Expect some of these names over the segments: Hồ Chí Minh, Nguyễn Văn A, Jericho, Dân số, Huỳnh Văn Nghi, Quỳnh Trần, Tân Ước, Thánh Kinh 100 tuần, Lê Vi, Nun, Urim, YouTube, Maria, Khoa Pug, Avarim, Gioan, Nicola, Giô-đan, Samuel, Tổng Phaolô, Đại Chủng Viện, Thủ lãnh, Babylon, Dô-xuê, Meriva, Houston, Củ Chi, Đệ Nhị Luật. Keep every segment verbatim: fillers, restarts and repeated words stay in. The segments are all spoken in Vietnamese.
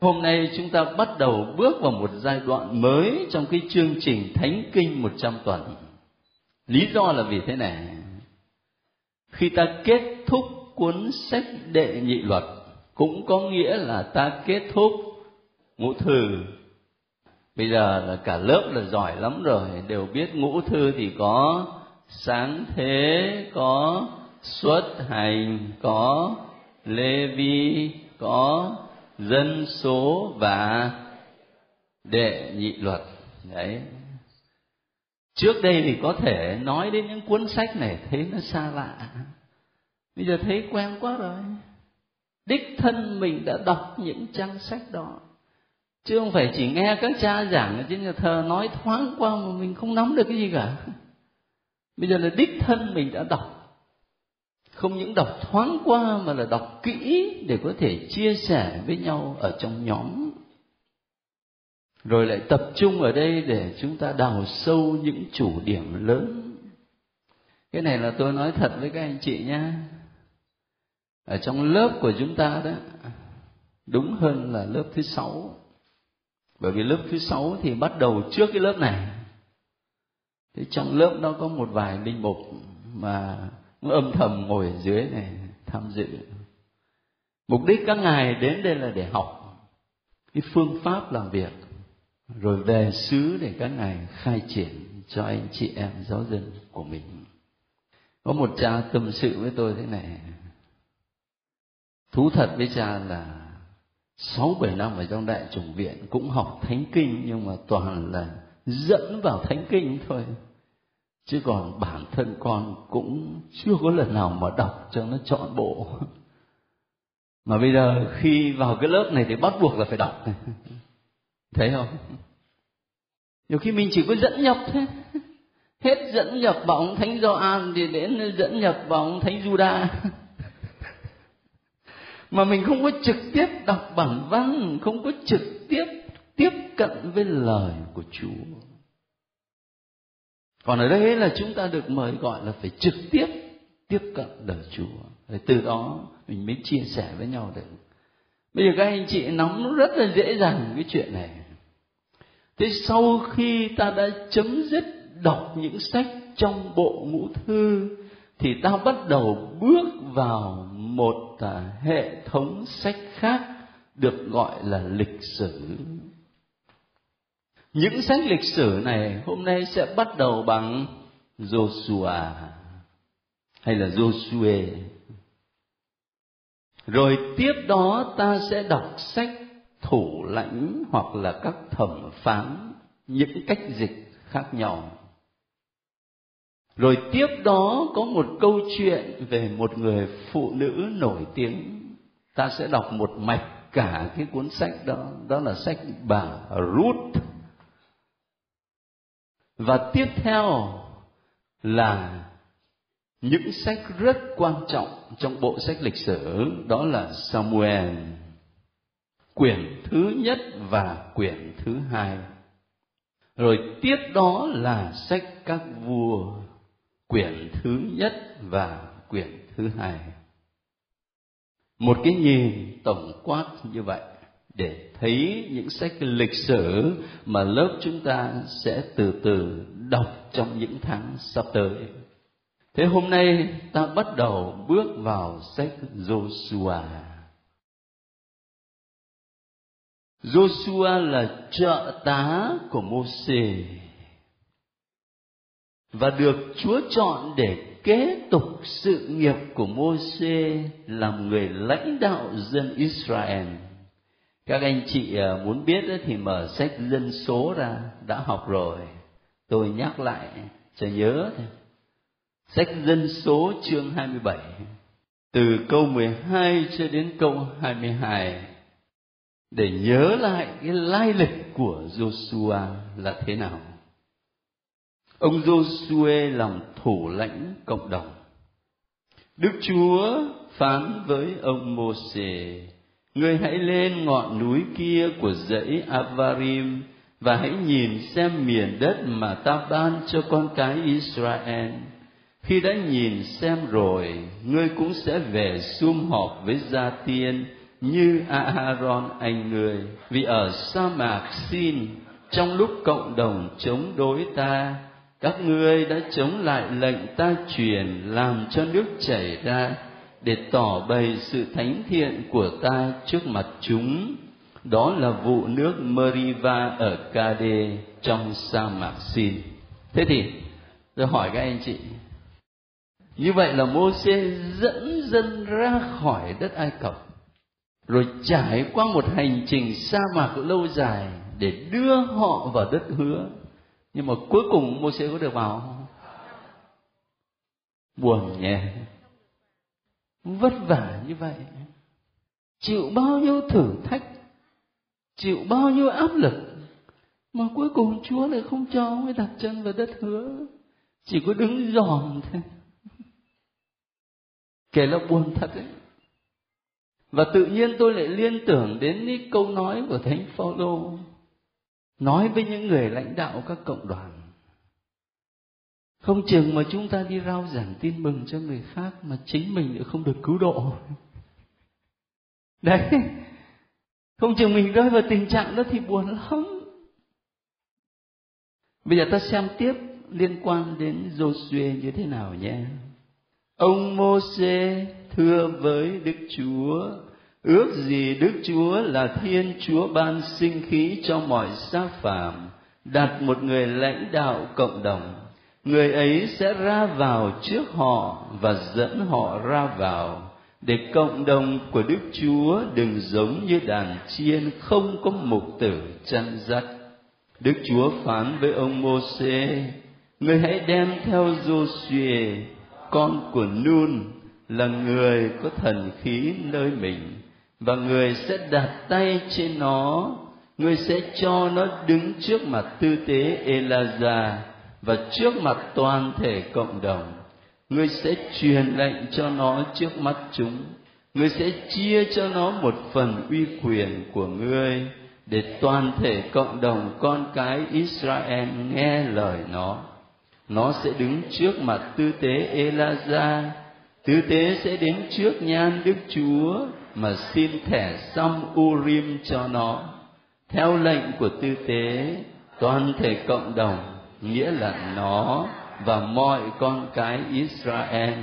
Hôm nay chúng ta bắt đầu bước vào một giai đoạn mới trong cái chương trình Thánh Kinh một trăm tuần. Lý do là vì thế này. Khi ta kết thúc cuốn sách Đệ Nhị Luật, cũng có nghĩa là ta kết thúc Ngũ Thư. Bây giờ là cả lớp là giỏi lắm rồi, đều biết Ngũ Thư thì có Sáng Thế, có Xuất Hành, có Lê Vi, có Dân Số và Đệ Nhị Luật. Đấy. Trước đây thì có thể nói đến những cuốn sách này thấy nó xa lạ. Bây giờ thấy quen quá rồi. Đích thân mình đã đọc những trang sách đó, chứ không phải chỉ nghe các cha giảng ở trên nhà thờ nói thoáng qua mà mình không nắm được cái gì cả. Bây giờ là đích thân mình đã đọc. Không những đọc thoáng qua mà là đọc kỹ để có thể chia sẻ với nhau ở trong nhóm. Rồi lại tập trung ở đây để chúng ta đào sâu những chủ điểm lớn. Cái này là tôi nói thật với các anh chị nha. Ở trong lớp của chúng ta đó, đúng hơn là lớp thứ sáu. Bởi vì lớp thứ sáu thì bắt đầu trước cái lớp này. Thế trong lớp đó có một vài linh mục mà âm thầm ngồi ở dưới này tham dự. Mục đích các ngài đến đây là để học cái phương pháp làm việc, rồi về xứ để các ngài khai triển cho anh chị em giáo dân của mình. Có một cha tâm sự với tôi thế này. Thú thật với cha là sáu bảy năm ở trong Đại Chủng Viện cũng học Thánh Kinh, nhưng mà toàn là dẫn vào Thánh Kinh thôi, chứ còn bản thân con cũng chưa có lần nào mà đọc cho nó trọn bộ. Mà bây giờ khi vào cái lớp này thì bắt buộc là phải đọc. Thấy không? Nhiều khi mình chỉ có dẫn nhập thế. Hết dẫn nhập vào ông Thánh Gioan thì đến dẫn nhập vào ông Thánh Giuda. Mà mình không có trực tiếp đọc bản văn, không có trực tiếp tiếp cận với lời của Chúa. Còn ở đây là chúng ta được mời gọi là phải trực tiếp tiếp cận đời Chúa. Từ đó mình mới chia sẻ với nhau được. Bây giờ các anh chị nắm rất là dễ dàng cái chuyện này. Thế sau khi ta đã chấm dứt đọc những sách trong bộ Ngũ Thư, thì ta bắt đầu bước vào một hệ thống sách khác được gọi là lịch sử. Những sách lịch sử này hôm nay sẽ bắt đầu bằng Joshua hay là Dô-xuê. Rồi tiếp đó ta sẽ đọc sách Thủ Lãnh hoặc là các thẩm phán, những cách dịch khác nhau. Rồi tiếp đó có một câu chuyện về một người phụ nữ nổi tiếng. Ta sẽ đọc một mạch cả cái cuốn sách đó, đó là sách bà Ruth. Và tiếp theo là những sách rất quan trọng trong bộ sách lịch sử, đó là Samuel, quyển thứ nhất và quyển thứ hai. Rồi tiếp đó là sách các vua, quyển thứ nhất và quyển thứ hai. Một cái nhìn tổng quát như vậy để thấy những sách lịch sử mà lớp chúng ta sẽ từ từ đọc trong những tháng sắp tới. Thế hôm nay ta bắt đầu bước vào sách Joshua. Joshua là trợ tá của Môse và được Chúa chọn để kế tục sự nghiệp của Môse làm người lãnh đạo dân Israel. Các anh chị muốn biết thì mở sách Dân Số ra, đã học rồi. Tôi nhắc lại cho nhớ. Sách Dân Số chương hai mươi bảy, từ câu mười hai cho đến câu hai mươi hai, để nhớ lại cái lai lịch của Joshua là thế nào. Ông Dô-xuê làm thủ lãnh cộng đồng. Đức Chúa phán với ông Môse: ngươi hãy lên ngọn núi kia của dãy Avarim và hãy nhìn xem miền đất mà ta ban cho con cái Israel. Khi đã nhìn xem rồi, ngươi cũng sẽ về sum họp với gia tiên như Aaron anh người, vì ở sa mạc Sin, trong lúc cộng đồng chống đối ta, các ngươi đã chống lại lệnh ta truyền làm cho nước chảy ra, để tỏ bày sự thánh thiện của ta trước mặt chúng. Đó là vụ nước Meriva ở Kadesh trong sa mạc Sin. Thế thì tôi hỏi các anh chị, như vậy là Môse dẫn dân ra khỏi đất Ai Cập, rồi trải qua một hành trình sa mạc lâu dài để đưa họ vào đất hứa. Nhưng mà cuối cùng Môse có được vào không? Buồn nhỉ, vất vả như vậy, chịu bao nhiêu thử thách, chịu bao nhiêu áp lực, mà cuối cùng Chúa lại không cho ông ấy đặt chân vào đất hứa, chỉ có đứng giòn thế. Kể là buồn thật đấy. Và tự nhiên tôi lại liên tưởng đến cái câu nói của Thánh Phaolô nói với những người lãnh đạo các cộng đoàn: không chừng mà chúng ta đi rao giảng tin mừng cho người khác mà chính mình lại không được cứu độ. Đấy, không chừng mình rơi vào tình trạng đó thì buồn lắm. Bây giờ ta xem tiếp liên quan đến Dô-xuê như thế nào nhé. Ông Môse thưa với Đức Chúa: ước gì Đức Chúa là Thiên Chúa ban sinh khí cho mọi xác phàm, đặt một người lãnh đạo cộng đồng. Người ấy sẽ ra vào trước họ và dẫn họ ra vào, để cộng đồng của Đức Chúa đừng giống như đàn chiên không có mục tử chăn dắt. Đức Chúa phán với ông Môse: ngươi hãy đem theo Dô-xuê, con của Nun, là người có thần khí nơi mình, và người sẽ đặt tay trên nó. Người sẽ cho nó đứng trước mặt tư tế Elaza và trước mặt toàn thể cộng đồng. Người sẽ truyền lệnh cho nó trước mắt chúng. Người sẽ chia cho nó một phần uy quyền của ngươi, để toàn thể cộng đồng con cái Israel nghe lời nó. Nó sẽ đứng trước mặt tư tế Elaza. Tư tế sẽ đến trước nhan Đức Chúa mà xin thẻ xăm Urim cho nó. Theo lệnh của tư tế, toàn thể cộng đồng, nghĩa là nó và mọi con cái Israel,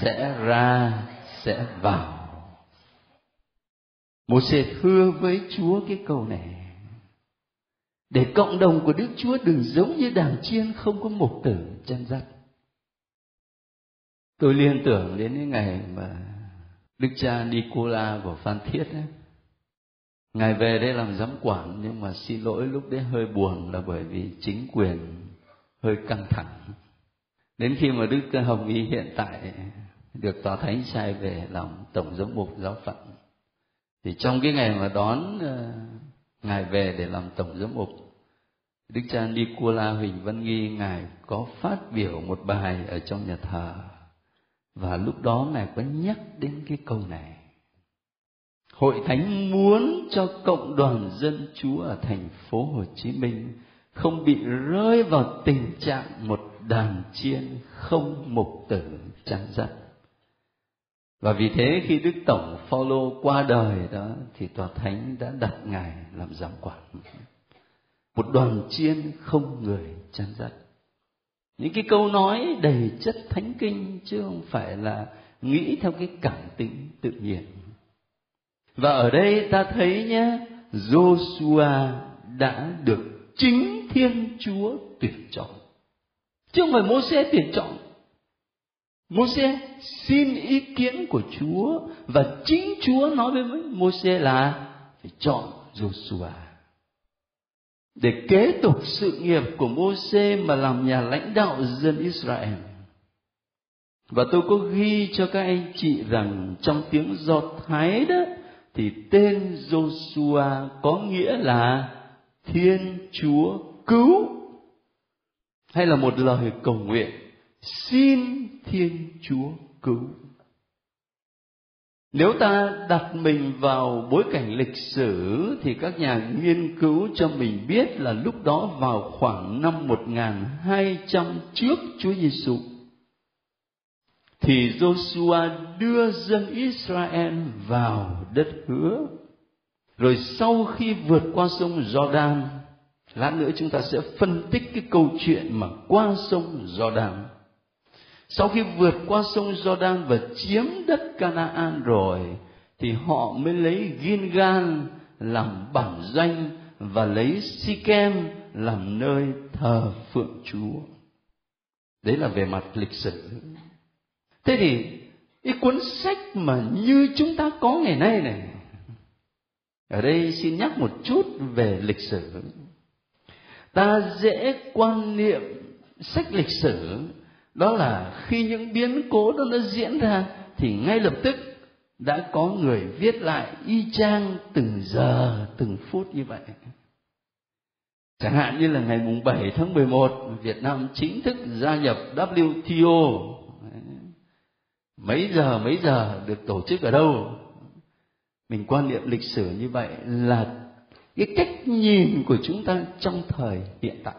sẽ ra, sẽ vào. Môse thưa với Chúa cái câu này: để cộng đồng của Đức Chúa đừng giống như đàn chiên không có mục tử chăn dắt. Tôi liên tưởng đến cái ngày mà Đức cha Nicola của Phan Thiết ấy, Ngài về đây làm giám quản, nhưng mà xin lỗi lúc đấy hơi buồn là bởi vì chính quyền hơi căng thẳng. Đến khi mà Đức Hồng Y hiện tại được tòa thánh sai về làm tổng giám mục giáo phận, thì trong cái ngày mà đón Ngài về để làm tổng giám mục, Đức cha Nicola Huỳnh Văn Nghi Ngài có phát biểu một bài ở trong nhà thờ, và lúc đó Ngài có nhắc đến cái câu này: Hội Thánh muốn cho cộng đoàn dân Chúa ở thành phố Hồ Chí Minh không bị rơi vào tình trạng một đàn chiên không mục tử chăn dắt. Và vì thế khi Đức Tổng Phaolô qua đời đó, thì Tòa Thánh đã đặt Ngài làm giám quản. Một đoàn chiên không người chăn dắt. Những cái câu nói đầy chất thánh kinh, chứ không phải là nghĩ theo cái cảm tính tự nhiên. Và ở đây ta thấy nhé, Joshua đã được chính Thiên Chúa tuyển chọn, chứ không phải Môse tuyển chọn. Môse xin ý kiến của Chúa, và chính Chúa nói với Môse là phải chọn Joshua để kế tục sự nghiệp của Môse mà làm nhà lãnh đạo dân Israel. Và tôi có ghi cho các anh chị rằng trong tiếng Do Thái đó, thì tên Joshua có nghĩa là Thiên Chúa cứu, hay là một lời cầu nguyện: xin Thiên Chúa cứu. Nếu ta đặt mình vào bối cảnh lịch sử, thì các nhà nghiên cứu cho mình biết là lúc đó vào khoảng năm một nghìn hai trăm trước Chúa Giêsu, thì Joshua đưa dân Israel vào đất hứa. Rồi sau khi vượt qua sông Giô-đan, lát nữa chúng ta sẽ phân tích cái câu chuyện mà qua sông Giô-đan. Sau khi vượt qua sông Giô-đan và chiếm đất Canaan rồi, thì họ mới lấy Gilgal làm bản danh và lấy Sikem làm nơi thờ phượng Chúa. Đấy là về mặt lịch sử. Thế thì cái cuốn sách mà như chúng ta có ngày nay này, ở đây xin nhắc một chút về lịch sử. Ta dễ quan niệm sách lịch sử đó là khi những biến cố đó nó diễn ra thì ngay lập tức đã có người viết lại y chang từng giờ, từng phút như vậy. Chẳng hạn như là ngày mùng bảy tháng mười một, Việt Nam chính thức gia nhập W T O. Mấy giờ, mấy giờ được tổ chức ở đâu? Mình quan niệm lịch sử như vậy là cái cách nhìn của chúng ta trong thời hiện tại.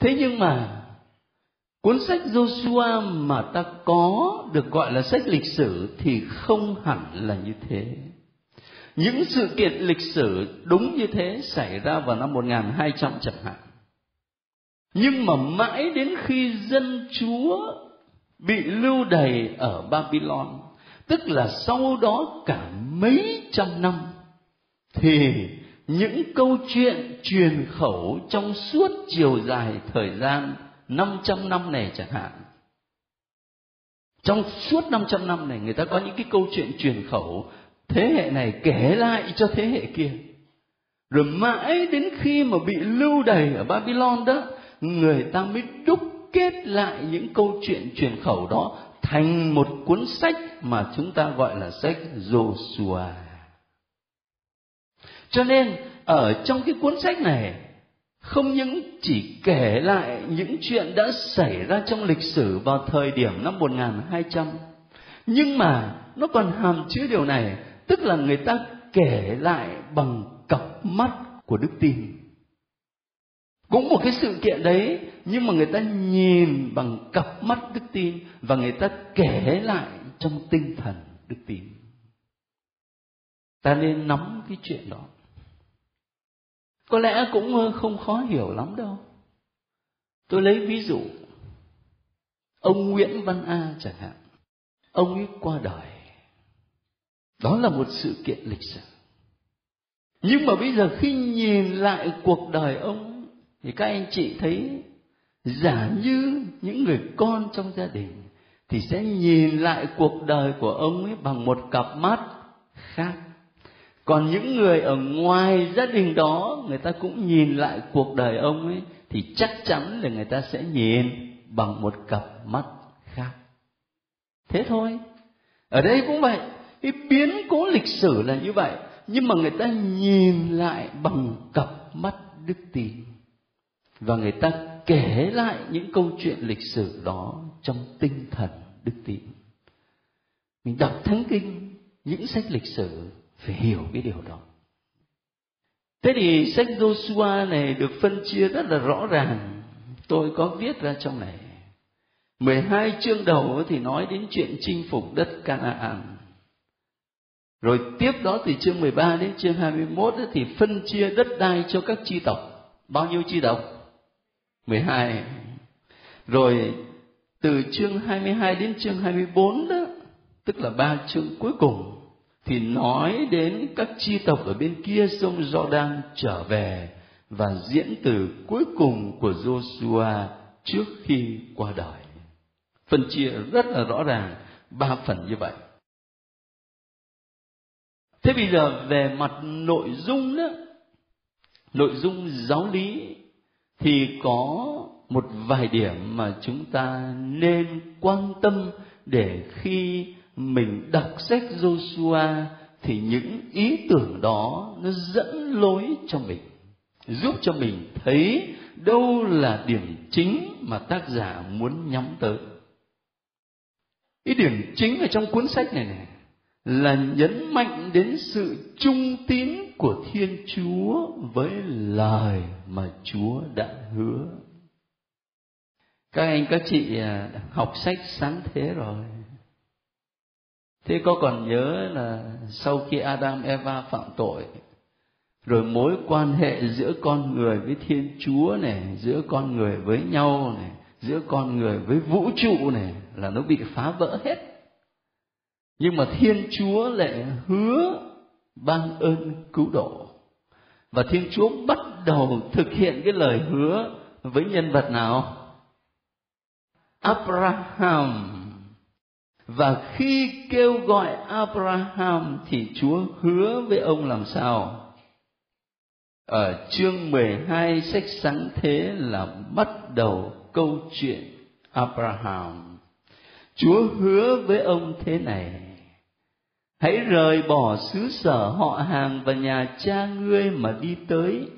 Thế nhưng mà cuốn sách Giô-suê mà ta có được gọi là sách lịch sử thì không hẳn là như thế. Những sự kiện lịch sử đúng như thế xảy ra vào năm một nghìn hai trăm chẳng hạn. Nhưng mà mãi đến khi dân Chúa bị lưu đày ở Babylon, tức là sau đó cả mấy trăm năm, thì những câu chuyện truyền khẩu trong suốt chiều dài thời gian năm trăm năm này chẳng hạn. Trong suốt năm trăm năm này, người ta có những cái câu chuyện truyền khẩu thế hệ này kể lại cho thế hệ kia. Rồi mãi đến khi mà bị lưu đày ở Babylon đó, người ta mới đúc kết lại những câu chuyện truyền khẩu đó thành một cuốn sách mà chúng ta gọi là sách Giô-suê. Cho nên ở trong cái cuốn sách này không những chỉ kể lại những chuyện đã xảy ra trong lịch sử vào thời điểm năm một nghìn hai trăm, nhưng mà nó còn hàm chứa điều này, tức là người ta kể lại bằng cặp mắt của đức tin. Cũng một cái sự kiện đấy, nhưng mà người ta nhìn bằng cặp mắt đức tin và người ta kể lại trong tinh thần đức tin. Ta nên nắm cái chuyện đó. Có lẽ cũng không khó hiểu lắm đâu. Tôi lấy ví dụ, ông Nguyễn Văn A chẳng hạn, ông ấy qua đời. Đó là một sự kiện lịch sử. Nhưng mà bây giờ khi nhìn lại cuộc đời ông, thì các anh chị thấy giả như những người con trong gia đình thì sẽ nhìn lại cuộc đời của ông ấy bằng một cặp mắt khác. Còn những người ở ngoài gia đình đó, người ta cũng nhìn lại cuộc đời ông ấy, thì chắc chắn là người ta sẽ nhìn bằng một cặp mắt khác. Thế thôi. Ở đây cũng vậy, cái biến cố lịch sử là như vậy, nhưng mà người ta nhìn lại bằng cặp mắt đức tin. Và người ta kể lại những câu chuyện lịch sử đó trong tinh thần đức tin. Mình đọc Thánh Kinh, những sách lịch sử phải hiểu cái điều đó. Thế thì sách Giô-suê này được phân chia rất là rõ ràng. Tôi có viết ra trong này. mười hai chương đầu thì nói đến chuyện chinh phục đất Canaan. Rồi tiếp đó từ chương mười ba đến chương hai mươi mốt thì phân chia đất đai cho các chi tộc. Bao nhiêu chi tộc? mười hai. Rồi từ chương hai mươi hai đến chương hai mươi bốn đó, tức là ba chương cuối cùng, thì nói đến các chi tộc ở bên kia sông Giô-đan trở về và diễn từ cuối cùng của Giô-suê trước khi qua đời. Phân chia rất là rõ ràng, ba phần như vậy. Thế bây giờ về mặt nội dung đó, nội dung giáo lý, thì có một vài điểm mà chúng ta nên quan tâm để khi mình đọc sách Giô-suê thì những ý tưởng đó nó dẫn lối cho mình, giúp cho mình thấy đâu là điểm chính mà tác giả muốn nhắm tới. Ý điểm chính ở trong cuốn sách này này là nhấn mạnh đến sự trung tín của Thiên Chúa với lời mà Chúa đã hứa. Các anh các chị học sách Sáng Thế rồi. Thế có còn nhớ là sau khi Adam Eva phạm tội, rồi mối quan hệ giữa con người với Thiên Chúa này, giữa con người với nhau này, giữa con người với vũ trụ này, là nó bị phá vỡ hết. Nhưng mà Thiên Chúa lại hứa ban ơn cứu độ. Và Thiên Chúa bắt đầu thực hiện cái lời hứa với nhân vật nào? Abraham. Và khi kêu gọi Abraham thì Chúa hứa với ông làm sao? Ở chương mười hai sách Sáng Thế là bắt đầu câu chuyện Abraham. Chúa hứa với ông thế này: hãy rời bỏ xứ sở họ hàng và nhà cha ngươi mà đi tới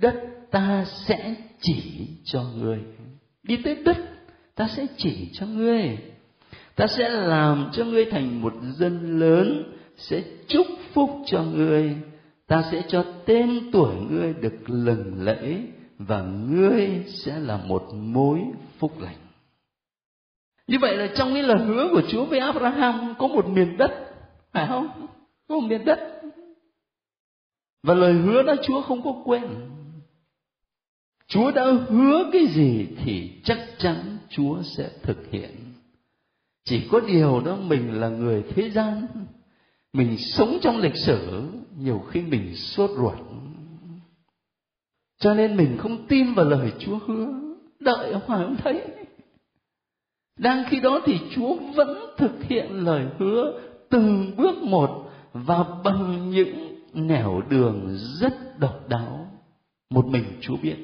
đất ta sẽ chỉ cho ngươi. Đi tới đất ta sẽ chỉ cho ngươi. Ta sẽ làm cho ngươi thành một dân lớn, sẽ chúc phúc cho ngươi. Ta sẽ cho tên tuổi ngươi được lừng lẫy và ngươi sẽ là một mối phúc lành. Như vậy là trong cái lời hứa của Chúa với Abraham có một miền đất, phải không? Có một miền đất. Và lời hứa đó Chúa không có quên. Chúa đã hứa cái gì thì chắc chắn Chúa sẽ thực hiện. Chỉ có điều đó mình là người thế gian, mình sống trong lịch sử, nhiều khi mình sốt ruột, cho nên mình không tin vào lời Chúa hứa, đợi hoài không thấy. Đang khi đó thì Chúa vẫn thực hiện lời hứa từng bước một và bằng những nẻo đường rất độc đáo, một mình Chúa biết.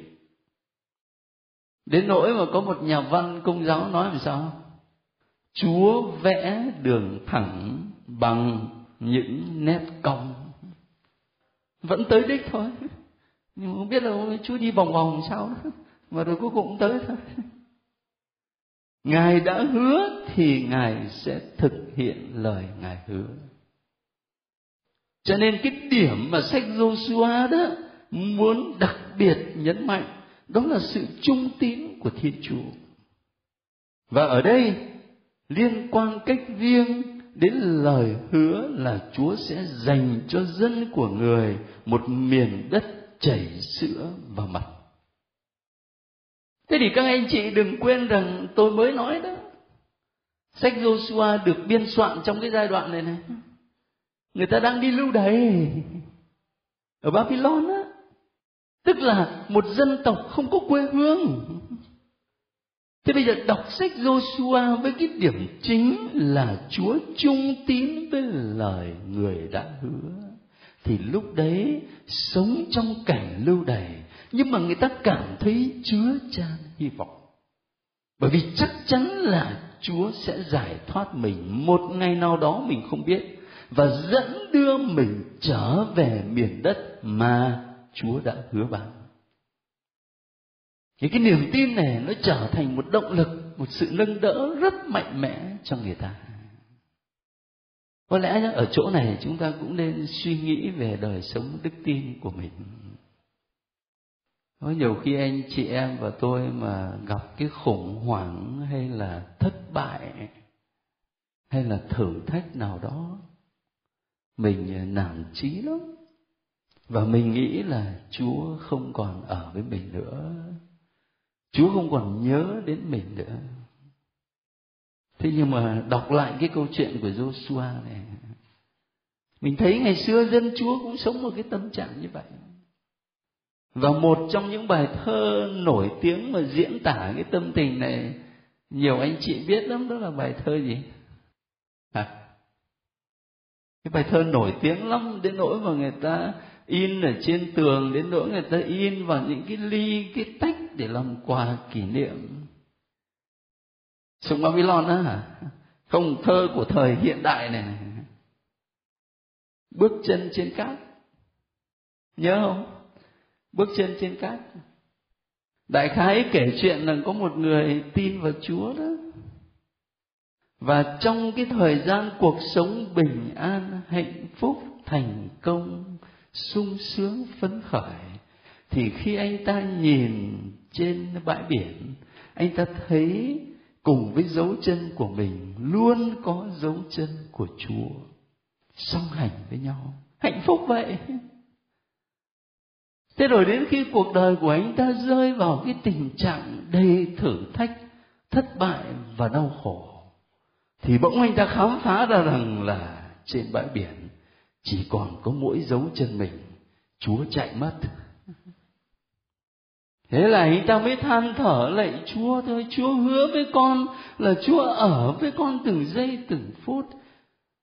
Đến nỗi mà có một nhà văn Công giáo nói làm sao? Chúa vẽ đường thẳng bằng những nét cong. Vẫn tới đích thôi. Nhưng không biết là Chúa đi vòng vòng sao đó, mà rồi cuối cùng cũng tới thôi. Ngài đã hứa thì Ngài sẽ thực hiện lời Ngài hứa. Cho nên cái điểm mà sách Giô-suê đó muốn đặc biệt nhấn mạnh, đó là sự trung tín của Thiên Chúa. Và ở đây liên quan cách riêng đến lời hứa là Chúa sẽ dành cho dân của người một miền đất chảy sữa và mật. Thế thì các anh chị đừng quên rằng tôi mới nói đó, sách Giô-suê được biên soạn trong cái giai đoạn này này. Người ta đang đi lưu đày ở Babylon á, tức là một dân tộc không có quê hương. Thế bây giờ đọc sách Giô-suê với cái điểm chính là Chúa trung tín với lời người đã hứa. Thì lúc đấy sống trong cảnh lưu đày, nhưng mà người ta cảm thấy chứa chan hy vọng. Bởi vì chắc chắn là Chúa sẽ giải thoát mình một ngày nào đó mình không biết, và dẫn đưa mình trở về miền đất mà Chúa đã hứa ban. Thì cái niềm tin này nó trở thành một động lực, một sự nâng đỡ rất mạnh mẽ cho người ta. Có lẽ ở chỗ này chúng ta cũng nên suy nghĩ về đời sống đức tin của mình. Có nhiều khi anh chị em và tôi mà gặp cái khủng hoảng hay là thất bại hay là thử thách nào đó, mình nản chí lắm. Và mình nghĩ là Chúa không còn ở với mình nữa, Chúa không còn nhớ đến mình nữa. Thế nhưng mà đọc lại cái câu chuyện của Giô-suê này, mình thấy ngày xưa dân Chúa cũng sống một cái tâm trạng như vậy. Và một trong những bài thơ nổi tiếng mà diễn tả cái tâm tình này, nhiều anh chị biết lắm, đó là bài thơ gì? À, cái bài thơ nổi tiếng lắm đến nỗi mà người ta in ở trên tường, đến nỗi người ta in vào những cái ly, cái tách để làm quà kỷ niệm. Sông Babylon đó hả? Không, thơ của thời hiện đại này. Bước chân trên cát, nhớ không? Bước chân trên cát. Đại khái kể chuyện là có một người tin vào Chúa đó, và trong cái thời gian cuộc sống bình an, hạnh phúc, thành công, sung sướng, phấn khởi, thì khi anh ta nhìn trên bãi biển, anh ta thấy cùng với dấu chân của mình luôn có dấu chân của Chúa song hành với nhau. Hạnh phúc vậy. Thế rồi đến khi cuộc đời của anh ta rơi vào cái tình trạng đầy thử thách, thất bại và đau khổ, thì bỗng anh ta khám phá ra rằng là trên bãi biển chỉ còn có mỗi dấu chân mình, Chúa chạy mất. Thế là anh ta mới than thở lạy Chúa thôi. Chúa hứa với con là Chúa ở với con từng giây từng phút.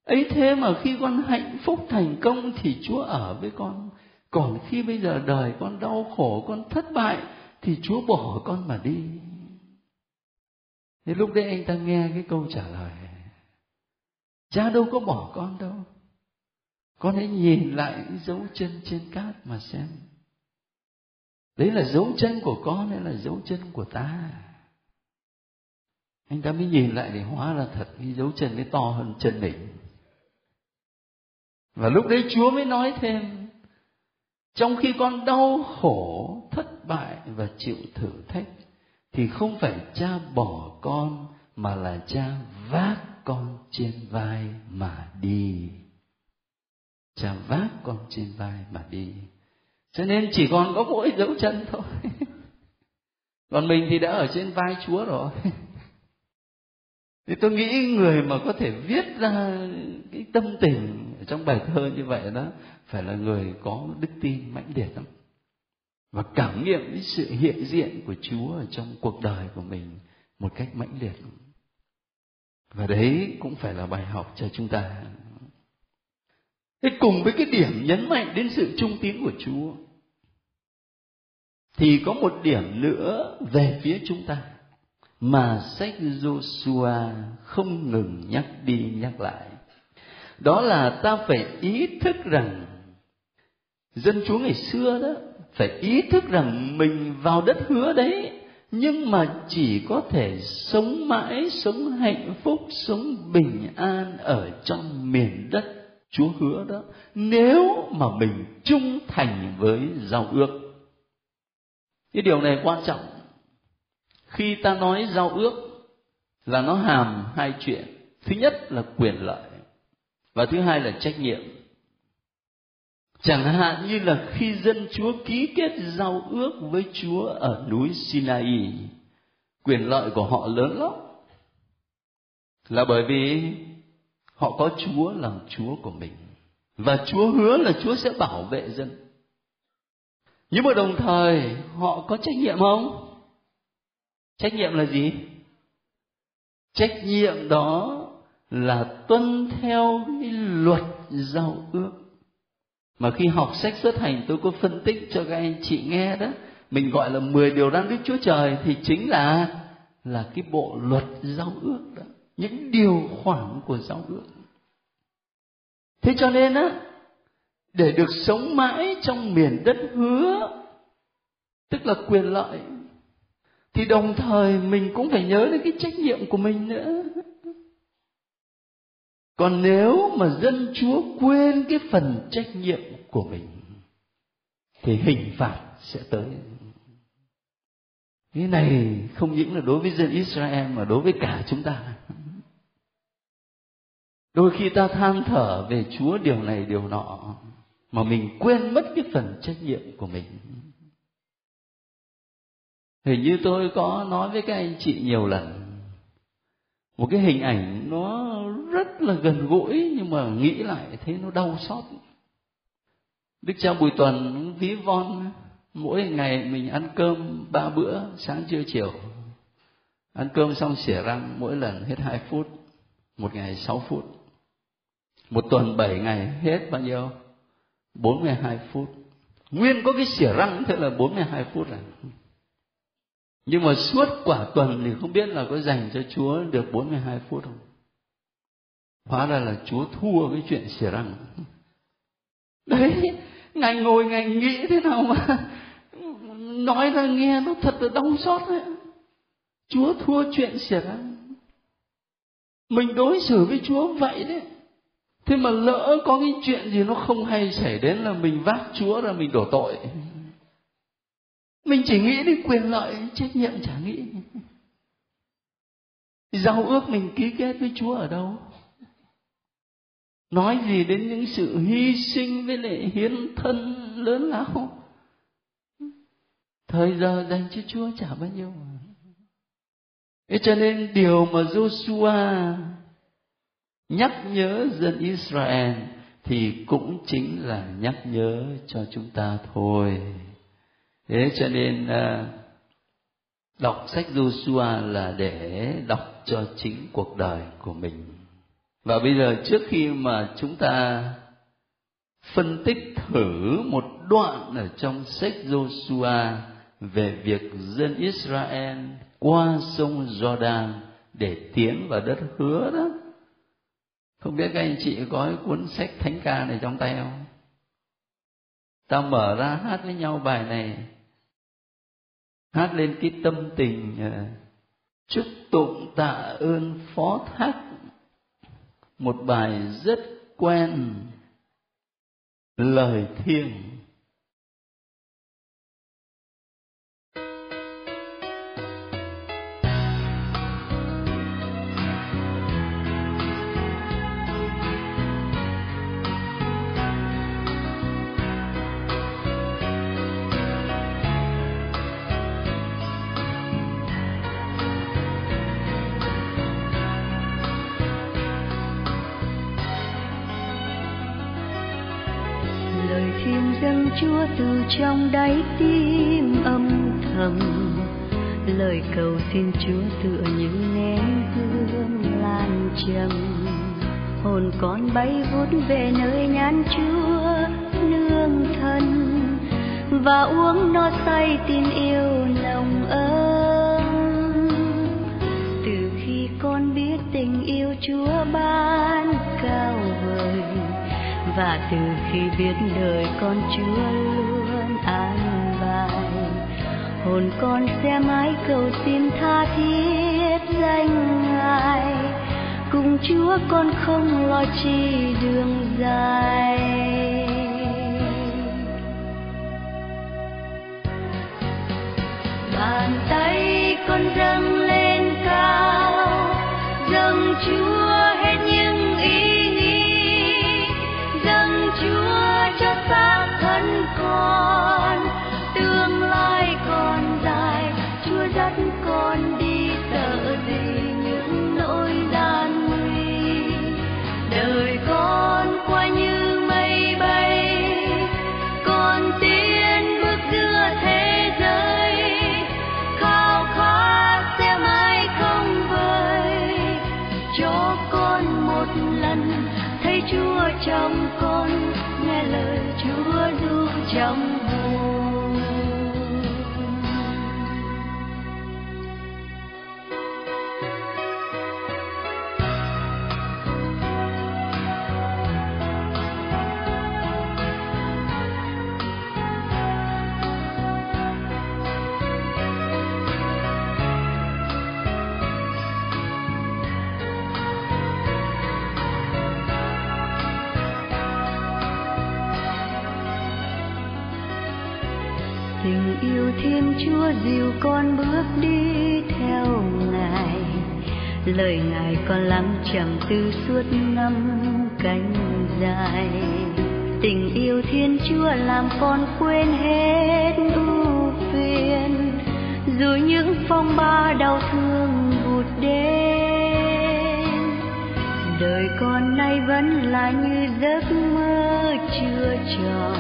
Ấy thế mà khi con hạnh phúc thành công thì Chúa ở với con. Còn khi bây giờ đời con đau khổ, con thất bại thì Chúa bỏ con mà đi. Thế lúc đấy anh ta nghe cái câu trả lời: Cha đâu có bỏ con đâu. Con hãy nhìn lại dấu chân trên cát mà xem. Đấy là dấu chân của con hay là dấu chân của ta? Anh ta mới nhìn lại thì hóa ra thật cái dấu chân ấy to hơn chân mình. Và lúc đấy Chúa mới nói thêm: Trong khi con đau khổ, thất bại và chịu thử thách thì không phải Cha bỏ con mà là Cha vác con trên vai mà đi. Cha vác con trên vai mà đi. Cho nên chỉ còn có mỗi dấu chân thôi. Còn mình thì đã ở trên vai Chúa rồi. Thì tôi nghĩ người mà có thể viết ra cái tâm tình trong bài thơ như vậy đó phải là người có đức tin mãnh liệt lắm, và cảm nghiệm cái sự hiện diện của Chúa ở trong cuộc đời của mình một cách mãnh liệt. Và đấy cũng phải là bài học cho chúng ta. Thế cùng với cái điểm nhấn mạnh đến sự trung tín của Chúa thì có một điểm nữa về phía chúng ta mà sách Giô-xua không ngừng nhắc đi nhắc lại. Đó là ta phải ý thức rằng dân Chúa ngày xưa đó phải ý thức rằng mình vào đất hứa đấy, nhưng mà chỉ có thể sống mãi, sống hạnh phúc, sống bình an ở trong miền đất Chúa hứa đó nếu mà mình trung thành với giao ước. Cái điều này quan trọng. Khi ta nói giao ước là nó hàm hai chuyện. Thứ nhất là quyền lợi và thứ hai là trách nhiệm. Chẳng hạn như là khi dân Chúa ký kết giao ước với Chúa ở núi Sinai, quyền lợi của họ lớn lắm, là bởi vì họ có Chúa làm Chúa của mình, và Chúa hứa là Chúa sẽ bảo vệ dân. Nhưng mà đồng thời họ có trách nhiệm không? Trách nhiệm là gì? Trách nhiệm đó là tuân theo cái luật giao ước. Mà khi học sách Xuất Hành tôi có phân tích cho các anh chị nghe đó, mình gọi là mười điều răn Đức Chúa Trời thì chính là là cái bộ luật giao ước đó, những điều khoản của giao ước. Thế cho nên á, để được sống mãi trong miền đất hứa, tức là quyền lợi, thì đồng thời mình cũng phải nhớ đến cái trách nhiệm của mình nữa. Còn nếu mà dân Chúa quên cái phần trách nhiệm của mình thì hình phạt sẽ tới. Cái này không những là đối với dân Israel mà đối với cả chúng ta. Đôi khi ta than thở về Chúa điều này điều nọ mà mình quên mất cái phần trách nhiệm của mình. Hình như tôi có nói với các anh chị nhiều lần một cái hình ảnh nó rất là gần gũi, nhưng mà nghĩ lại thấy nó đau xót. Đức cha Bùi Tuần ví von mỗi ngày mình ăn cơm ba bữa, sáng trưa chiều. Ăn cơm xong xỉa răng mỗi lần hết hai phút, một ngày sáu phút. Một tuần bảy ngày hết bao nhiêu? bốn mươi hai phút. Nguyên có cái xỉa răng thế là bốn mươi hai phút rồi. Nhưng mà suốt quả tuần thì không biết là có dành cho Chúa được bốn mươi hai phút không? Hóa ra là Chúa thua cái chuyện xỉa răng. Đấy, Ngài ngồi Ngài nghĩ thế nào mà nói ra nghe nó thật là đau xót đấy. Chúa thua chuyện xỉa răng. Mình đối xử với Chúa vậy đấy. Thế mà lỡ có cái chuyện gì nó không hay xảy đến là mình vác Chúa ra mình đổ tội. Mình chỉ nghĩ đến quyền lợi, trách nhiệm chả nghĩ. Giao ước mình ký kết với Chúa ở đâu? Nói gì đến những sự hy sinh với lại hiến thân lớn lao. Thời giờ dành cho Chúa chả bao nhiêu. Thế cho nên điều mà Joshua nhắc nhớ dân Israel thì cũng chính là nhắc nhớ cho chúng ta thôi. Thế cho nên đọc sách Joshua là để đọc cho chính cuộc đời của mình. Và bây giờ trước khi mà chúng ta phân tích thử một đoạn ở trong sách Joshua về việc dân Israel qua sông Giô-đan để tiến vào đất hứa đó, không biết các anh chị có cái cuốn sách Thánh Ca này trong tay không? Ta mở ra hát với nhau bài này, hát lên cái tâm tình chúc tụng tạ ơn phó thác, một bài rất quen, lời thiêng. Chúa từ trong đáy tim âm thầm, lời cầu xin Chúa tựa những nén hương lan trầm, hồn con bay vút về nơi nhãn Chúa nương thân, và uống no say tin yêu nồng ấm. Từ khi con biết tình yêu Chúa ban cao vời, và từ khi biết đời con Chúa luôn an bài, hồn con sẽ mãi cầu xin tha thiết danh Ngài, cùng Chúa con không lo chi đường dài. Bàn tay con dâng lên cao, dâng Chúa hết những ý, Chúa cho xác thân con, tương lai còn dài, Chúa dắt con đi sợ gì những nỗi gian nguy. Đời con qua như mây bay, con tiến bước giữa thế giới, khao khát sẽ mãi không vơi, cho con một lần thấy Chúa trong con, nghe lời Chúa ru trong hồn. Tình yêu Thiên Chúa dìu con bước đi theo Ngài, lời Ngài con lắng trầm tư suốt năm cánh dài. Tình yêu Thiên Chúa làm con quên hết ưu phiền, dù những phong ba đau thương vụt đến. Đời con nay vẫn là như giấc mơ chưa tròn,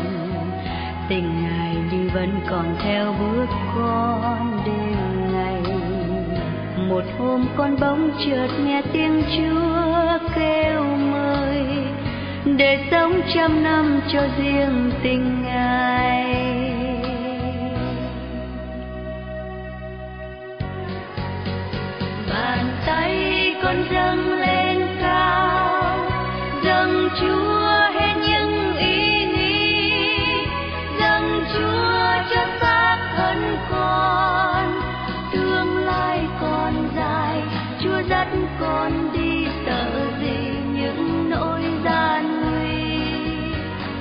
tình Ngài như vẫn còn theo bước con đêm ngày. Một hôm con bỗng chợt nghe tiếng Chúa kêu mời, để sống trăm năm cho riêng tình Ngài. Bàn tay con dâng lên cao, dâng Chúa hết những ý, Chúa cho xác thân con, tương lai còn dài, Chúa dắt con đi sợ gì những nỗi gian nguy.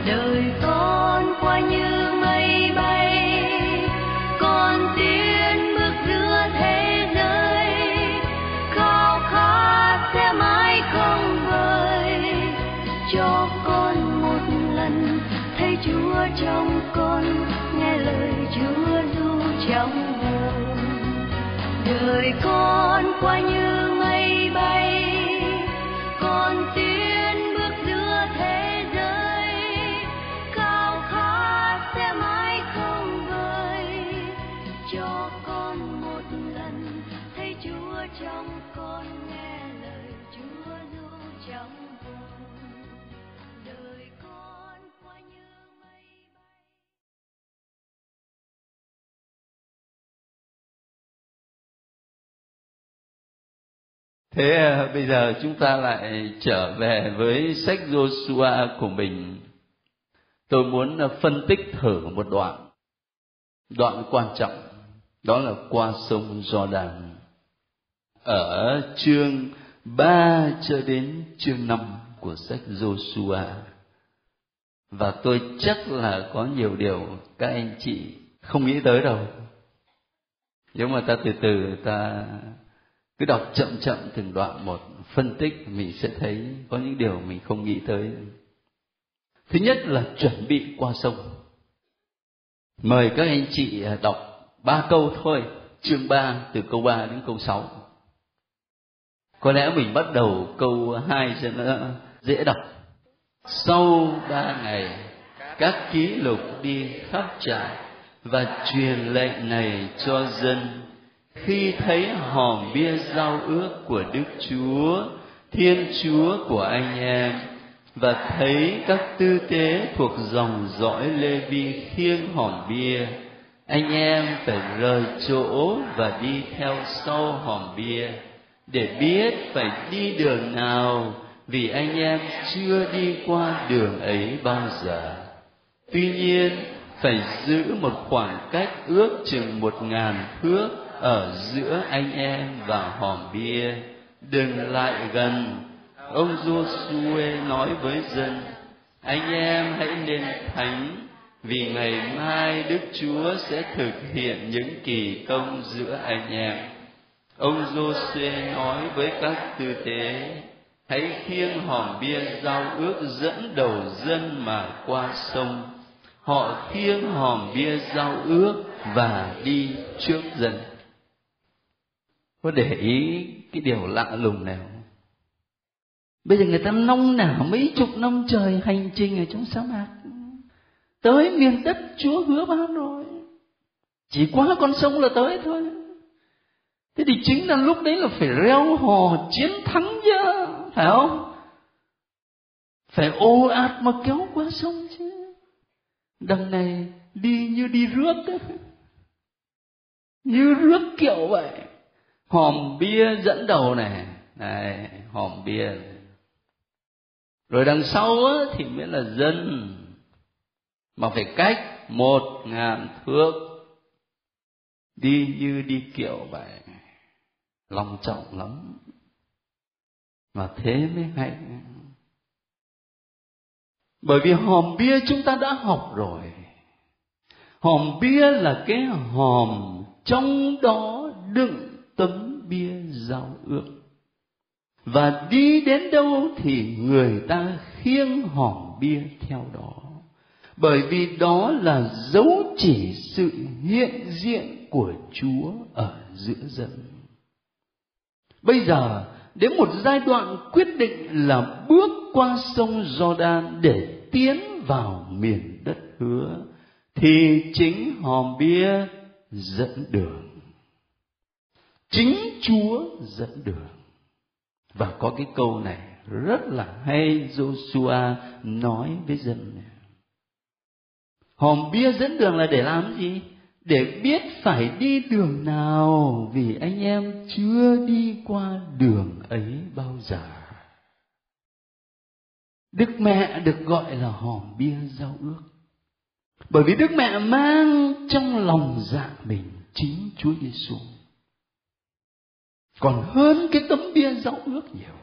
Đời con qua như đời con qua như mây bay, con tiến bước giữa thế giới, khao khát sẽ mãi không vơi. Cho con một lần thấy Chúa trong con, nghe lời Chúa ru trong con. Đời con qua như mây bay. Thế bây giờ chúng ta lại trở về với sách Joshua của mình. Tôi muốn phân tích thử một đoạn, đoạn quan trọng, đó là qua sông Giô-đan. Ở chương ba cho đến chương năm của sách Joshua. Và tôi chắc là có nhiều điều các anh chị không nghĩ tới đâu. Nếu mà ta từ từ ta cứ đọc chậm chậm từng đoạn một, phân tích, mình sẽ thấy có những điều mình không nghĩ tới. Thứ nhất là chuẩn bị qua sông. Mời các anh chị đọc ba câu thôi, chương ba từ câu ba đến câu sáu. Có lẽ mình bắt đầu câu hai cho nó dễ đọc. Sau ba ngày, các ký lục đi khắp trại và truyền lệnh này cho dân. Khi thấy hòm bia giao ước của Đức Chúa, Thiên Chúa của anh em, và thấy các tư tế thuộc dòng dõi Lê Vi khiêng hòm bia, anh em phải rời chỗ và đi theo sau hòm bia, để biết phải đi đường nào, vì anh em chưa đi qua đường ấy bao giờ. Tuy nhiên, phải giữ một khoảng cách ước chừng một ngàn thước ở giữa anh em và hòm bia, đừng lại gần. Ông Dô-xuê nói với dân, anh em hãy nên thánh, vì ngày mai Đức Chúa sẽ thực hiện những kỳ công giữa anh em. Ông Dô-xuê nói với các tư tế, hãy khiêng hòm bia giao ước dẫn đầu dân mà qua sông. Họ khiêng hòm bia giao ước và đi trước dân. Có để ý cái điều lạ lùng nào? Bây giờ người ta nông nả mấy chục năm trời hành trình ở trong sa mạc, tới miền đất Chúa hứa ban rồi, chỉ qua con sông là tới thôi. Thế thì chính là lúc đấy là phải reo hò chiến thắng chứ, phải không? Phải ồ ạt mà kéo qua sông chứ. Đằng này đi như đi rước, như rước kiệu vậy. Hòm bia dẫn đầu này, này hòm bia. Rồi đằng sau á, thì mới là dân, mà phải cách một ngàn thước, đi như đi kiệu vậy, long trọng lắm, mà thế mới hay. Bởi vì hòm bia chúng ta đã học rồi, hòm bia là cái hòm trong đó đựng tấm bia giao ước, và đi đến đâu thì người ta khiêng hòm bia theo đó, bởi vì đó là dấu chỉ sự hiện diện của Chúa ở giữa dân. Bây giờ đến một giai đoạn quyết định là bước qua sông Giô-đan để tiến vào miền đất hứa, thì chính hòm bia dẫn đường, chính Chúa dẫn đường. Và có cái câu này rất là hay, Giô-su-a nói với dân này. Hòm bia dẫn đường là để làm gì? Để biết phải đi đường nào, vì anh em chưa đi qua đường ấy bao giờ. Đức mẹ được gọi là hòm bia giao ước, bởi vì Đức mẹ mang trong lòng dạ mình chính Chúa Giêsu, còn hơn cái tấm bia giao ước nhiều.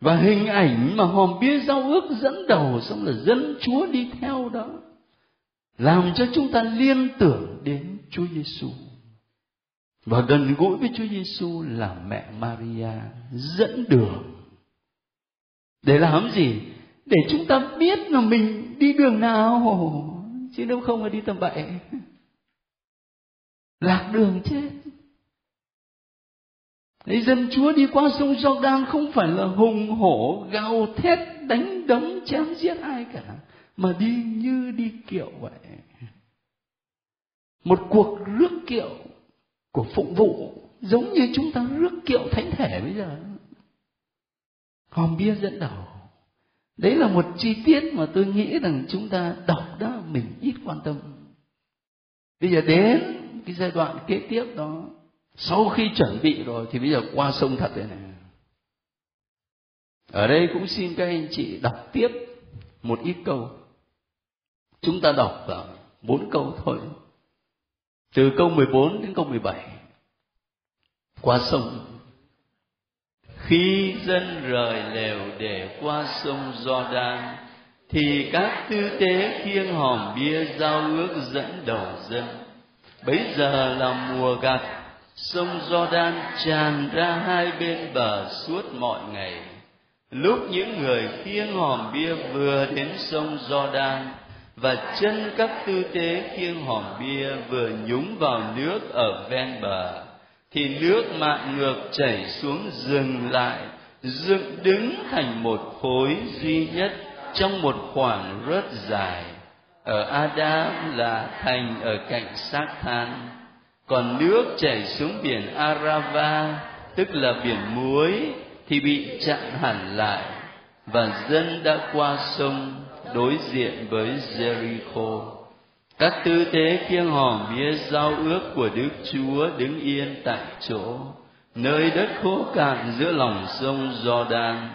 Và hình ảnh mà hòm bia giao ước dẫn đầu, xong là dân Chúa đi theo đó, làm cho chúng ta liên tưởng đến Chúa Giêsu. Và gần gũi với Chúa Giêsu là mẹ Maria dẫn đường. Để làm gì? Để chúng ta biết là mình đi đường nào, chứ nếu không là đi tầm bậy, lạc đường chết. Đấy, dân Chúa đi qua sông Giô-đan không phải là hùng hổ, gào thét, đánh đấm, chém giết ai cả, mà đi như đi kiệu vậy. Một cuộc rước kiệu của phụng vụ, giống như chúng ta rước kiệu thánh thể bây giờ. Hòm bia dẫn đầu. Đấy là một chi tiết mà tôi nghĩ rằng chúng ta đọc đó mình ít quan tâm. Bây giờ đến cái giai đoạn kế tiếp đó, sau khi chuẩn bị rồi thì bây giờ qua sông thật rồi này. Ở đây cũng xin các anh chị đọc tiếp một ít câu. Chúng ta đọc vào bốn câu thôi. Từ câu mười bốn đến câu mười bảy. Qua sông. Khi dân rời lều để qua sông Giô-đan, thì các tư tế khiêng hòm bia giao ước dẫn đầu dân. Bấy giờ là mùa gặt, sông Giô-đan tràn ra hai bên bờ suốt mọi ngày. Lúc những người khiêng hòm bia vừa đến sông Giô-đan, và chân các tư tế khiêng hòm bia vừa nhúng vào nước ở ven bờ, thì nước mạn ngược chảy xuống dừng lại, dựng đứng thành một khối duy nhất trong một khoảng rất dài. Ở Adam là thành ở cạnh xác than. Còn nước chảy xuống biển Arava, tức là biển muối, thì bị chặn hẳn lại. Và dân đã qua sông đối diện với Jericho. Các tư tế khiêng hòm bia giao ước của Đức Chúa đứng yên tại chỗ, nơi đất khô cạn giữa lòng sông Giô-đan,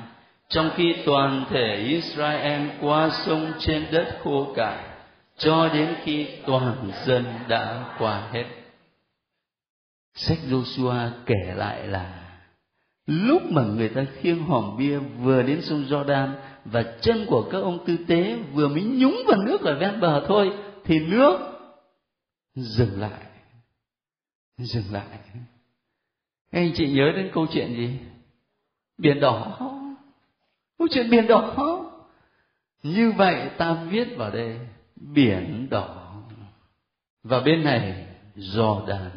trong khi toàn thể Israel qua sông trên đất khô cạn, cho đến khi toàn dân đã qua hết. Sách Joshua kể lại là lúc mà người ta khiêng hòm bia vừa đến sông Giô-đan và chân của các ông tư tế vừa mới nhúng vào nước ở ven bờ thôi, thì nước dừng lại. Dừng lại. Anh chị nhớ đến câu chuyện gì? Biển đỏ. Câu chuyện biển đỏ. Như vậy ta viết vào đây biển đỏ. Và bên này Giô-đan.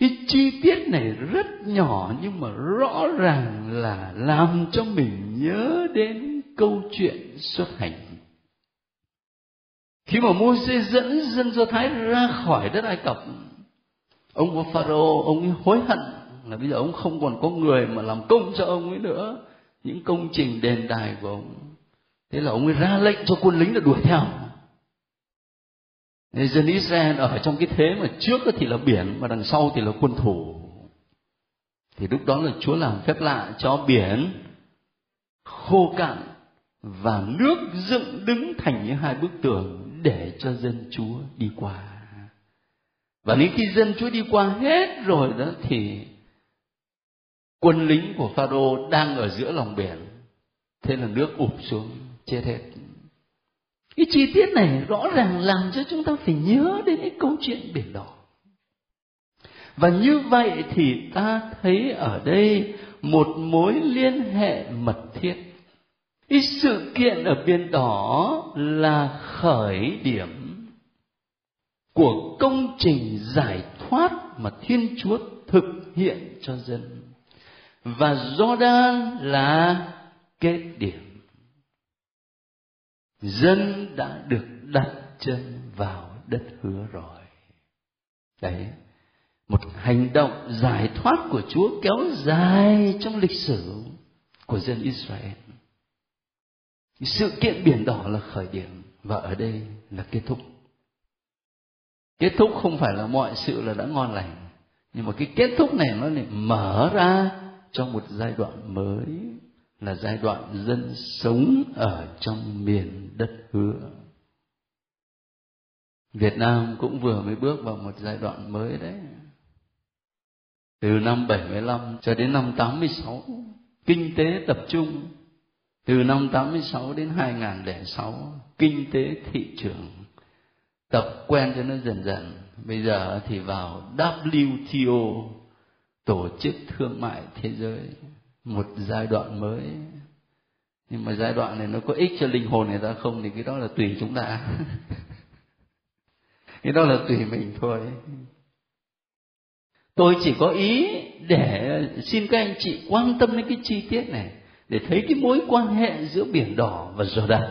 Cái chi tiết này rất nhỏ nhưng mà rõ ràng là làm cho mình nhớ đến câu chuyện Xuất Hành. Khi mà Môse dẫn dân Do Thái ra khỏi đất Ai Cập, ông Pharaoh ông ấy hối hận là bây giờ ông không còn có người mà làm công cho ông ấy nữa, những công trình đền đài của ông. Thế là ông ấy ra lệnh cho quân lính là đuổi theo. Nên dân Israel ở trong cái thế mà trước thì là biển mà đằng sau thì là quân thủ. Thì lúc đó là Chúa làm phép lạ cho biển khô cạn và nước dựng đứng thành như hai bức tường để cho dân Chúa đi qua. Và đến khi dân Chúa đi qua hết rồi đó thì quân lính của Pharaoh đang ở giữa lòng biển. Thế là nước ụp xuống chết hết. Cái chi tiết này rõ ràng làm cho chúng ta phải nhớ đến cái câu chuyện biển đỏ. Và như vậy thì ta thấy ở đây một mối liên hệ mật thiết. Cái sự kiện ở biển đỏ là khởi điểm của công trình giải thoát mà Thiên Chúa thực hiện cho dân. Và Giô-đan là kết điểm. Dân đã được đặt chân vào đất hứa rồi. Đấy, một hành động giải thoát của Chúa kéo dài trong lịch sử của dân Israel. Sự kiện biển đỏ là khởi điểm và ở đây là kết thúc. Kết thúc không phải là mọi sự là đã ngon lành, nhưng mà cái kết thúc này nó lại mở ra cho một giai đoạn mới, là giai đoạn dân sống ở trong miền đất hứa. Việt Nam cũng vừa mới bước vào một giai đoạn mới đấy. Từ năm bảy mươi lăm cho đến năm tám mươi sáu, kinh tế tập trung. Từ năm tám mươi sáu đến hai nghìn không trăm lẻ sáu, kinh tế thị trường tập quen cho nó dần dần. Bây giờ thì vào W T O, Tổ chức Thương mại Thế giới, một giai đoạn mới. Nhưng mà giai đoạn này nó có ích cho linh hồn người ta không thì cái đó là tùy chúng ta. Cái đó là tùy mình thôi. Tôi chỉ có ý để xin các anh chị quan tâm đến cái chi tiết này, để thấy cái mối quan hệ giữa Biển Đỏ và Giô-đan,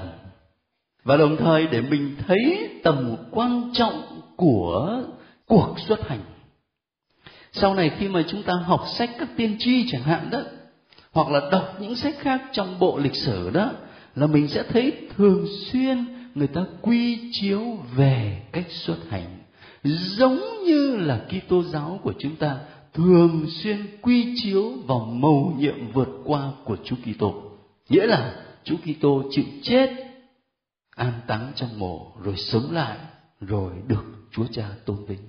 và đồng thời để mình thấy tầm quan trọng của cuộc xuất hành. Sau này khi mà chúng ta học sách các tiên tri chẳng hạn đó, hoặc là đọc những sách khác trong bộ lịch sử đó, là mình sẽ thấy thường xuyên người ta quy chiếu về cách xuất hành, giống như là Kitô giáo của chúng ta thường xuyên quy chiếu vào mầu nhiệm vượt qua của Chúa Kitô, nghĩa là Chúa Kitô chịu chết, an táng trong mộ, rồi sống lại, rồi được Chúa Cha tôn vinh.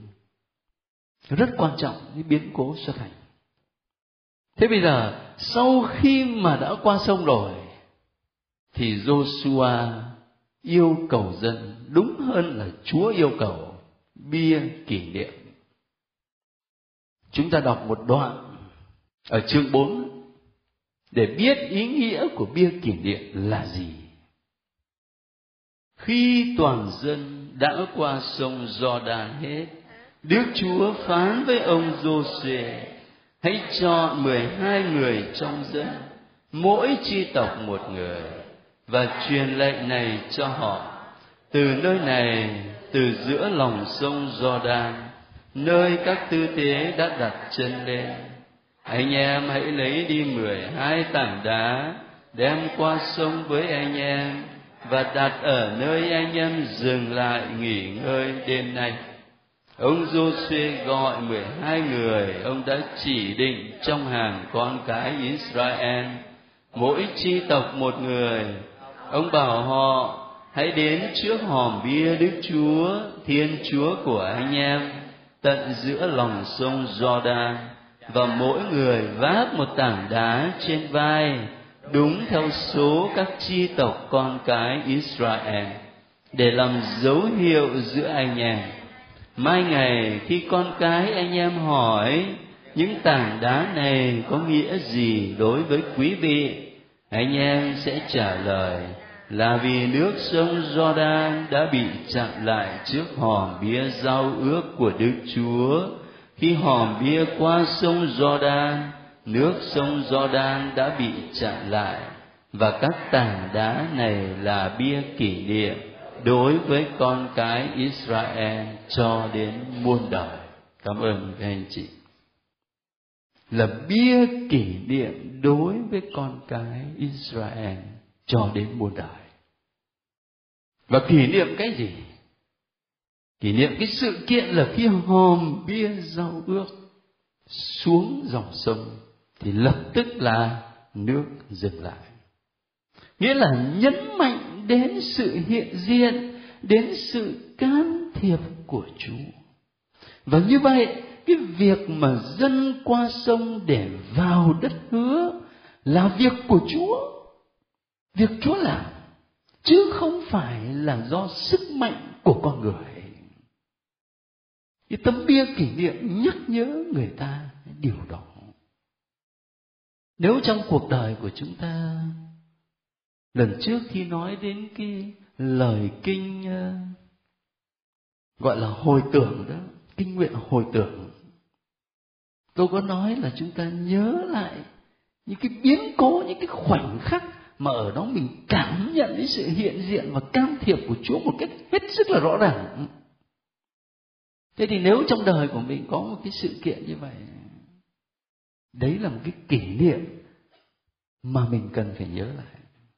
Rất quan trọng cái biến cố xuất hành. Thế bây giờ sau khi mà đã qua sông rồi thì Joshua yêu cầu dân, đúng hơn là Chúa yêu cầu, bia kỷ niệm. Chúng ta đọc một đoạn ở chương bốn để biết ý nghĩa của bia kỷ niệm là gì. Khi toàn dân đã qua sông Giô-đan hết, Đức Chúa phán với ông Dô-xuê: hãy chọn mười hai người trong dân, mỗi chi tộc một người, và truyền lệnh này cho họ: từ nơi này, từ giữa lòng sông Giô-đan, nơi các tư tế đã đặt chân lên, anh em hãy lấy đi mười hai tảng đá, đem qua sông với anh em, và đặt ở nơi anh em dừng lại nghỉ ngơi đêm nay. Ông Giô-xuê gọi mười hai người ông đã chỉ định trong hàng con cái Israel, mỗi chi tộc một người. Ông bảo họ: hãy đến trước hòm bia Đức Chúa, Thiên Chúa của anh em, tận giữa lòng sông Giô-đan, và mỗi người vác một tảng đá trên vai, đúng theo số các chi tộc con cái Israel, để làm dấu hiệu giữa anh em. Mai ngày khi con cái anh em hỏi những tảng đá này có nghĩa gì đối với quý vị, anh em sẽ trả lời là vì nước sông Giô-đan đã bị chặn lại trước hòm bia giao ước của Đức Chúa. Khi hòm bia qua sông Giô-đan, nước sông Giô-đan đã bị chặn lại, và các tảng đá này là bia kỷ niệm đối với con cái Israel cho đến muôn đời. Cảm ơn các anh chị. Là bia kỷ niệm đối với con cái Israel cho đến muôn đời. Và kỷ niệm cái gì? Kỷ niệm cái sự kiện là khi hòm bia giao ước xuống dòng sông thì lập tức là nước dừng lại. Nghĩa là nhấn mạnh đến sự hiện diện, đến sự can thiệp của Chúa. Và như vậy, cái việc mà dân qua sông để vào đất hứa là việc của Chúa, việc Chúa làm, chứ không phải là do sức mạnh của con người. Cái tấm bia kỷ niệm nhắc nhớ người ta điều đó. Nếu trong cuộc đời của chúng ta, lần trước khi nói đến cái lời kinh gọi là hồi tưởng đó, kinh nguyện hồi tưởng, tôi có nói là chúng ta nhớ lại những cái biến cố, những cái khoảnh khắc mà ở đó mình cảm nhận cái sự hiện diện và can thiệp của Chúa một cách hết sức là rõ ràng. Thế thì nếu trong đời của mình có một cái sự kiện như vậy, đấy là một cái kỷ niệm mà mình cần phải nhớ lại.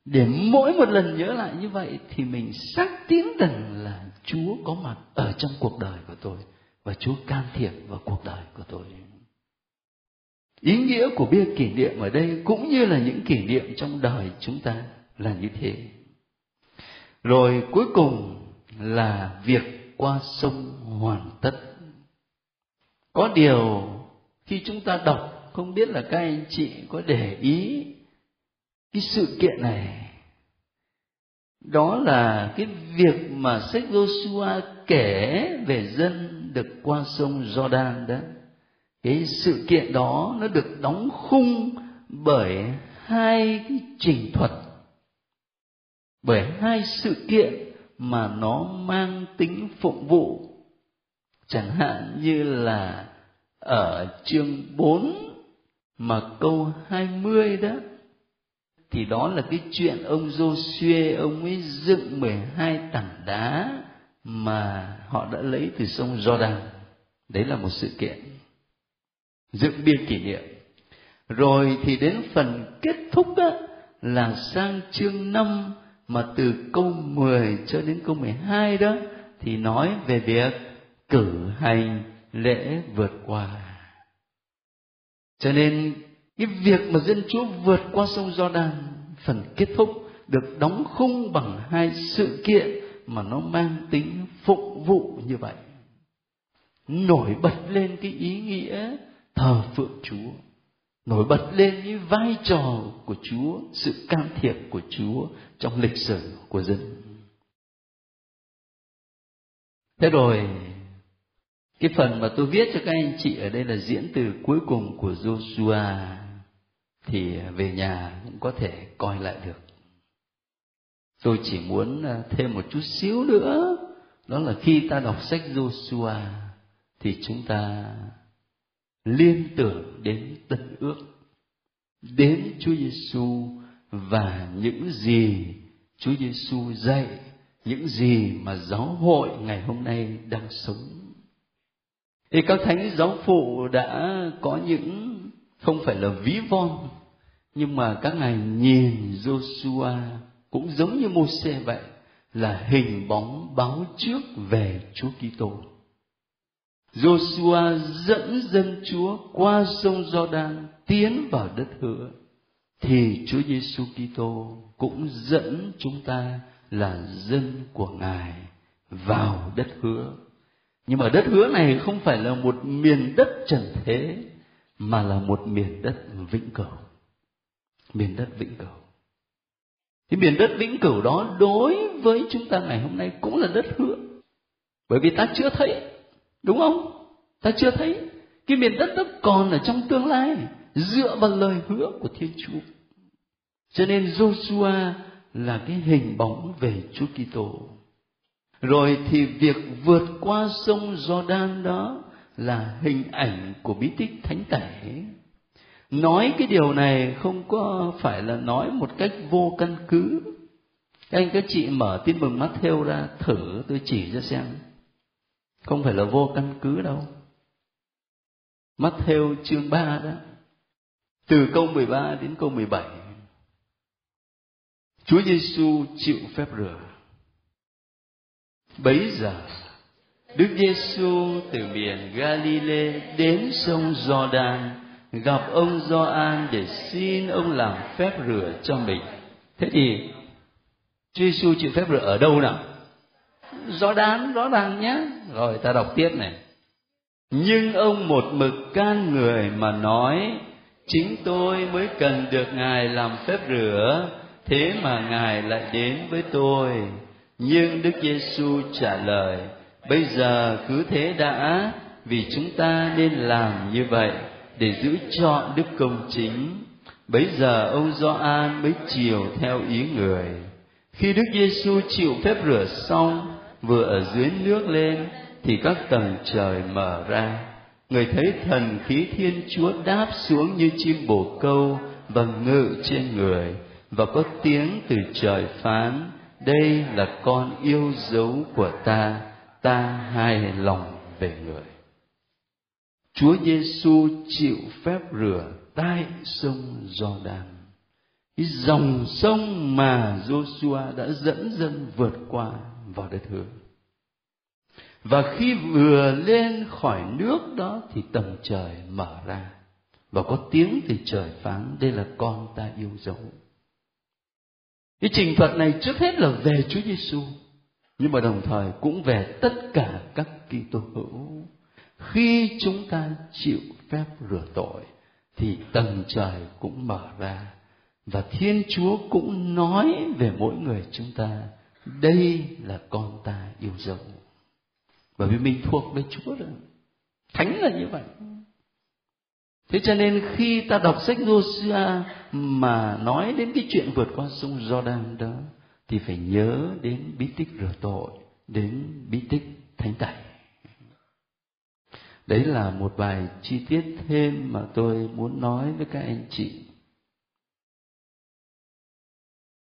Để mỗi một lần nhớ lại như vậy thì mình xác tín rằng là Chúa có mặt ở trong cuộc đời của tôi, và Chúa can thiệp vào cuộc đời của tôi. Ý nghĩa của bia kỷ niệm ở đây cũng như là những kỷ niệm trong đời chúng ta là như thế. Rồi cuối cùng là việc qua sông hoàn tất. Có điều khi chúng ta đọc, không biết là các anh chị có để ý cái sự kiện này, đó là cái việc mà sách Giô-su-a kể về dân được qua sông Giô-đan đó. Cái sự kiện đó nó được đóng khung bởi hai cái trình thuật, bởi hai sự kiện mà nó mang tính phục vụ. Chẳng hạn như là ở chương bốn mà câu hai mươi đó, thì đó là cái chuyện ông Dô-xuê, ông ấy dựng mười hai tảng đá mà họ đã lấy từ sông Giô-đan. Đấy là một sự kiện dựng bia kỷ niệm. Rồi thì đến phần kết thúc đó, là sang chương năm mà từ câu mười cho đến câu mười hai đó, thì nói về việc cử hành lễ vượt qua. Cho nên cái việc mà dân Chúa vượt qua sông Giô-đan, phần kết thúc được đóng khung bằng hai sự kiện mà nó mang tính phục vụ như vậy, nổi bật lên cái ý nghĩa thờ phượng Chúa, nổi bật lên cái vai trò của Chúa, sự can thiệp của Chúa trong lịch sử của dân. Thế rồi, cái phần mà tôi viết cho các anh chị ở đây là diễn từ cuối cùng của Joshua, thì về nhà cũng có thể coi lại được. Tôi chỉ muốn thêm một chút xíu nữa, đó là khi ta đọc sách Joshua thì chúng ta liên tưởng đến Tân Ước, đến Chúa Giêsu và những gì Chúa Giêsu dạy, những gì mà giáo hội ngày hôm nay đang sống. Thì các thánh giáo phụ đã có những, không phải là ví von, nhưng mà các ngài nhìn Giô-su-a cũng giống như Môse vậy, là hình bóng báo trước về Chúa Kitô. Giô-su-a dẫn dân Chúa qua sông Giô-đan tiến vào đất hứa, thì Chúa Giêsu Kitô cũng dẫn chúng ta là dân của Ngài vào đất hứa. Nhưng mà đất hứa này không phải là một miền đất trần thế, mà là một miền đất vĩnh cửu. Miền đất vĩnh cửu. Thì miền đất vĩnh cửu đó đối với chúng ta ngày hôm nay cũng là đất hứa. Bởi vì ta chưa thấy, đúng không? Ta chưa thấy. Cái miền đất đó còn ở trong tương lai, dựa vào lời hứa của Thiên Chúa. Cho nên Giô-su-a là cái hình bóng về Chúa Kitô. Rồi thì việc vượt qua sông Giô-đan đó là hình ảnh của bí tích Thánh Tẩy. Nói cái điều này không có phải là nói một cách vô căn cứ. Các anh các chị mở Tin Mừng Matthew ra thử, tôi chỉ cho xem. Không phải là vô căn cứ đâu. Matthew chương ba đó, từ câu mười ba đến câu mười bảy. Chúa Giêsu chịu phép rửa. Bấy giờ, Đức Giêsu từ miền Galilê đến sông Giô-đan, gặp ông Gioan để xin ông làm phép rửa cho mình. Thế thì Chúa Giêsu chịu phép rửa ở đâu nào? Giô-đan rõ ràng nhé. Rồi ta đọc tiếp này. Nhưng ông một mực can người mà nói: chính tôi mới cần được Ngài làm phép rửa, thế mà Ngài lại đến với tôi. Nhưng Đức Giêsu trả lời: bây giờ cứ thế đã, vì chúng ta nên làm như vậy để giữ trọn đức công chính. Bấy giờ ông Gioan mới chiều theo ý người. Khi Đức Giêsu chịu phép rửa xong, vừa ở dưới nước lên, thì các tầng trời mở ra. Người thấy thần khí Thiên Chúa đáp xuống như chim bồ câu và ngự trên người, và có tiếng từ trời phán: đây là con yêu dấu của ta, ta hài lòng về người. Chúa Giêsu chịu phép rửa tại sông Giô-đan, cái dòng sông mà Giô-su-a đã dẫn dân vượt qua vào đất hứa. Và khi vừa lên khỏi nước đó thì tầng trời mở ra, và có tiếng từ trời phán: đây là con ta yêu dấu. Cái trình thuật này trước hết là về Chúa Giêsu, nhưng mà đồng thời cũng về tất cả các Kitô hữu. Khi chúng ta chịu phép rửa tội thì tầng trời cũng mở ra, và Thiên Chúa cũng nói về mỗi người chúng ta: đây là con ta yêu dấu. Bởi vì mình thuộc với Chúa rồi, thánh là như vậy. Thế cho nên khi ta đọc sách Giô-su-a mà nói đến cái chuyện vượt qua sông Giô-đan đó, thì phải nhớ đến bí tích rửa tội, đến bí tích Thánh Tẩy. Đấy là một vài chi tiết thêm mà tôi muốn nói với các anh chị.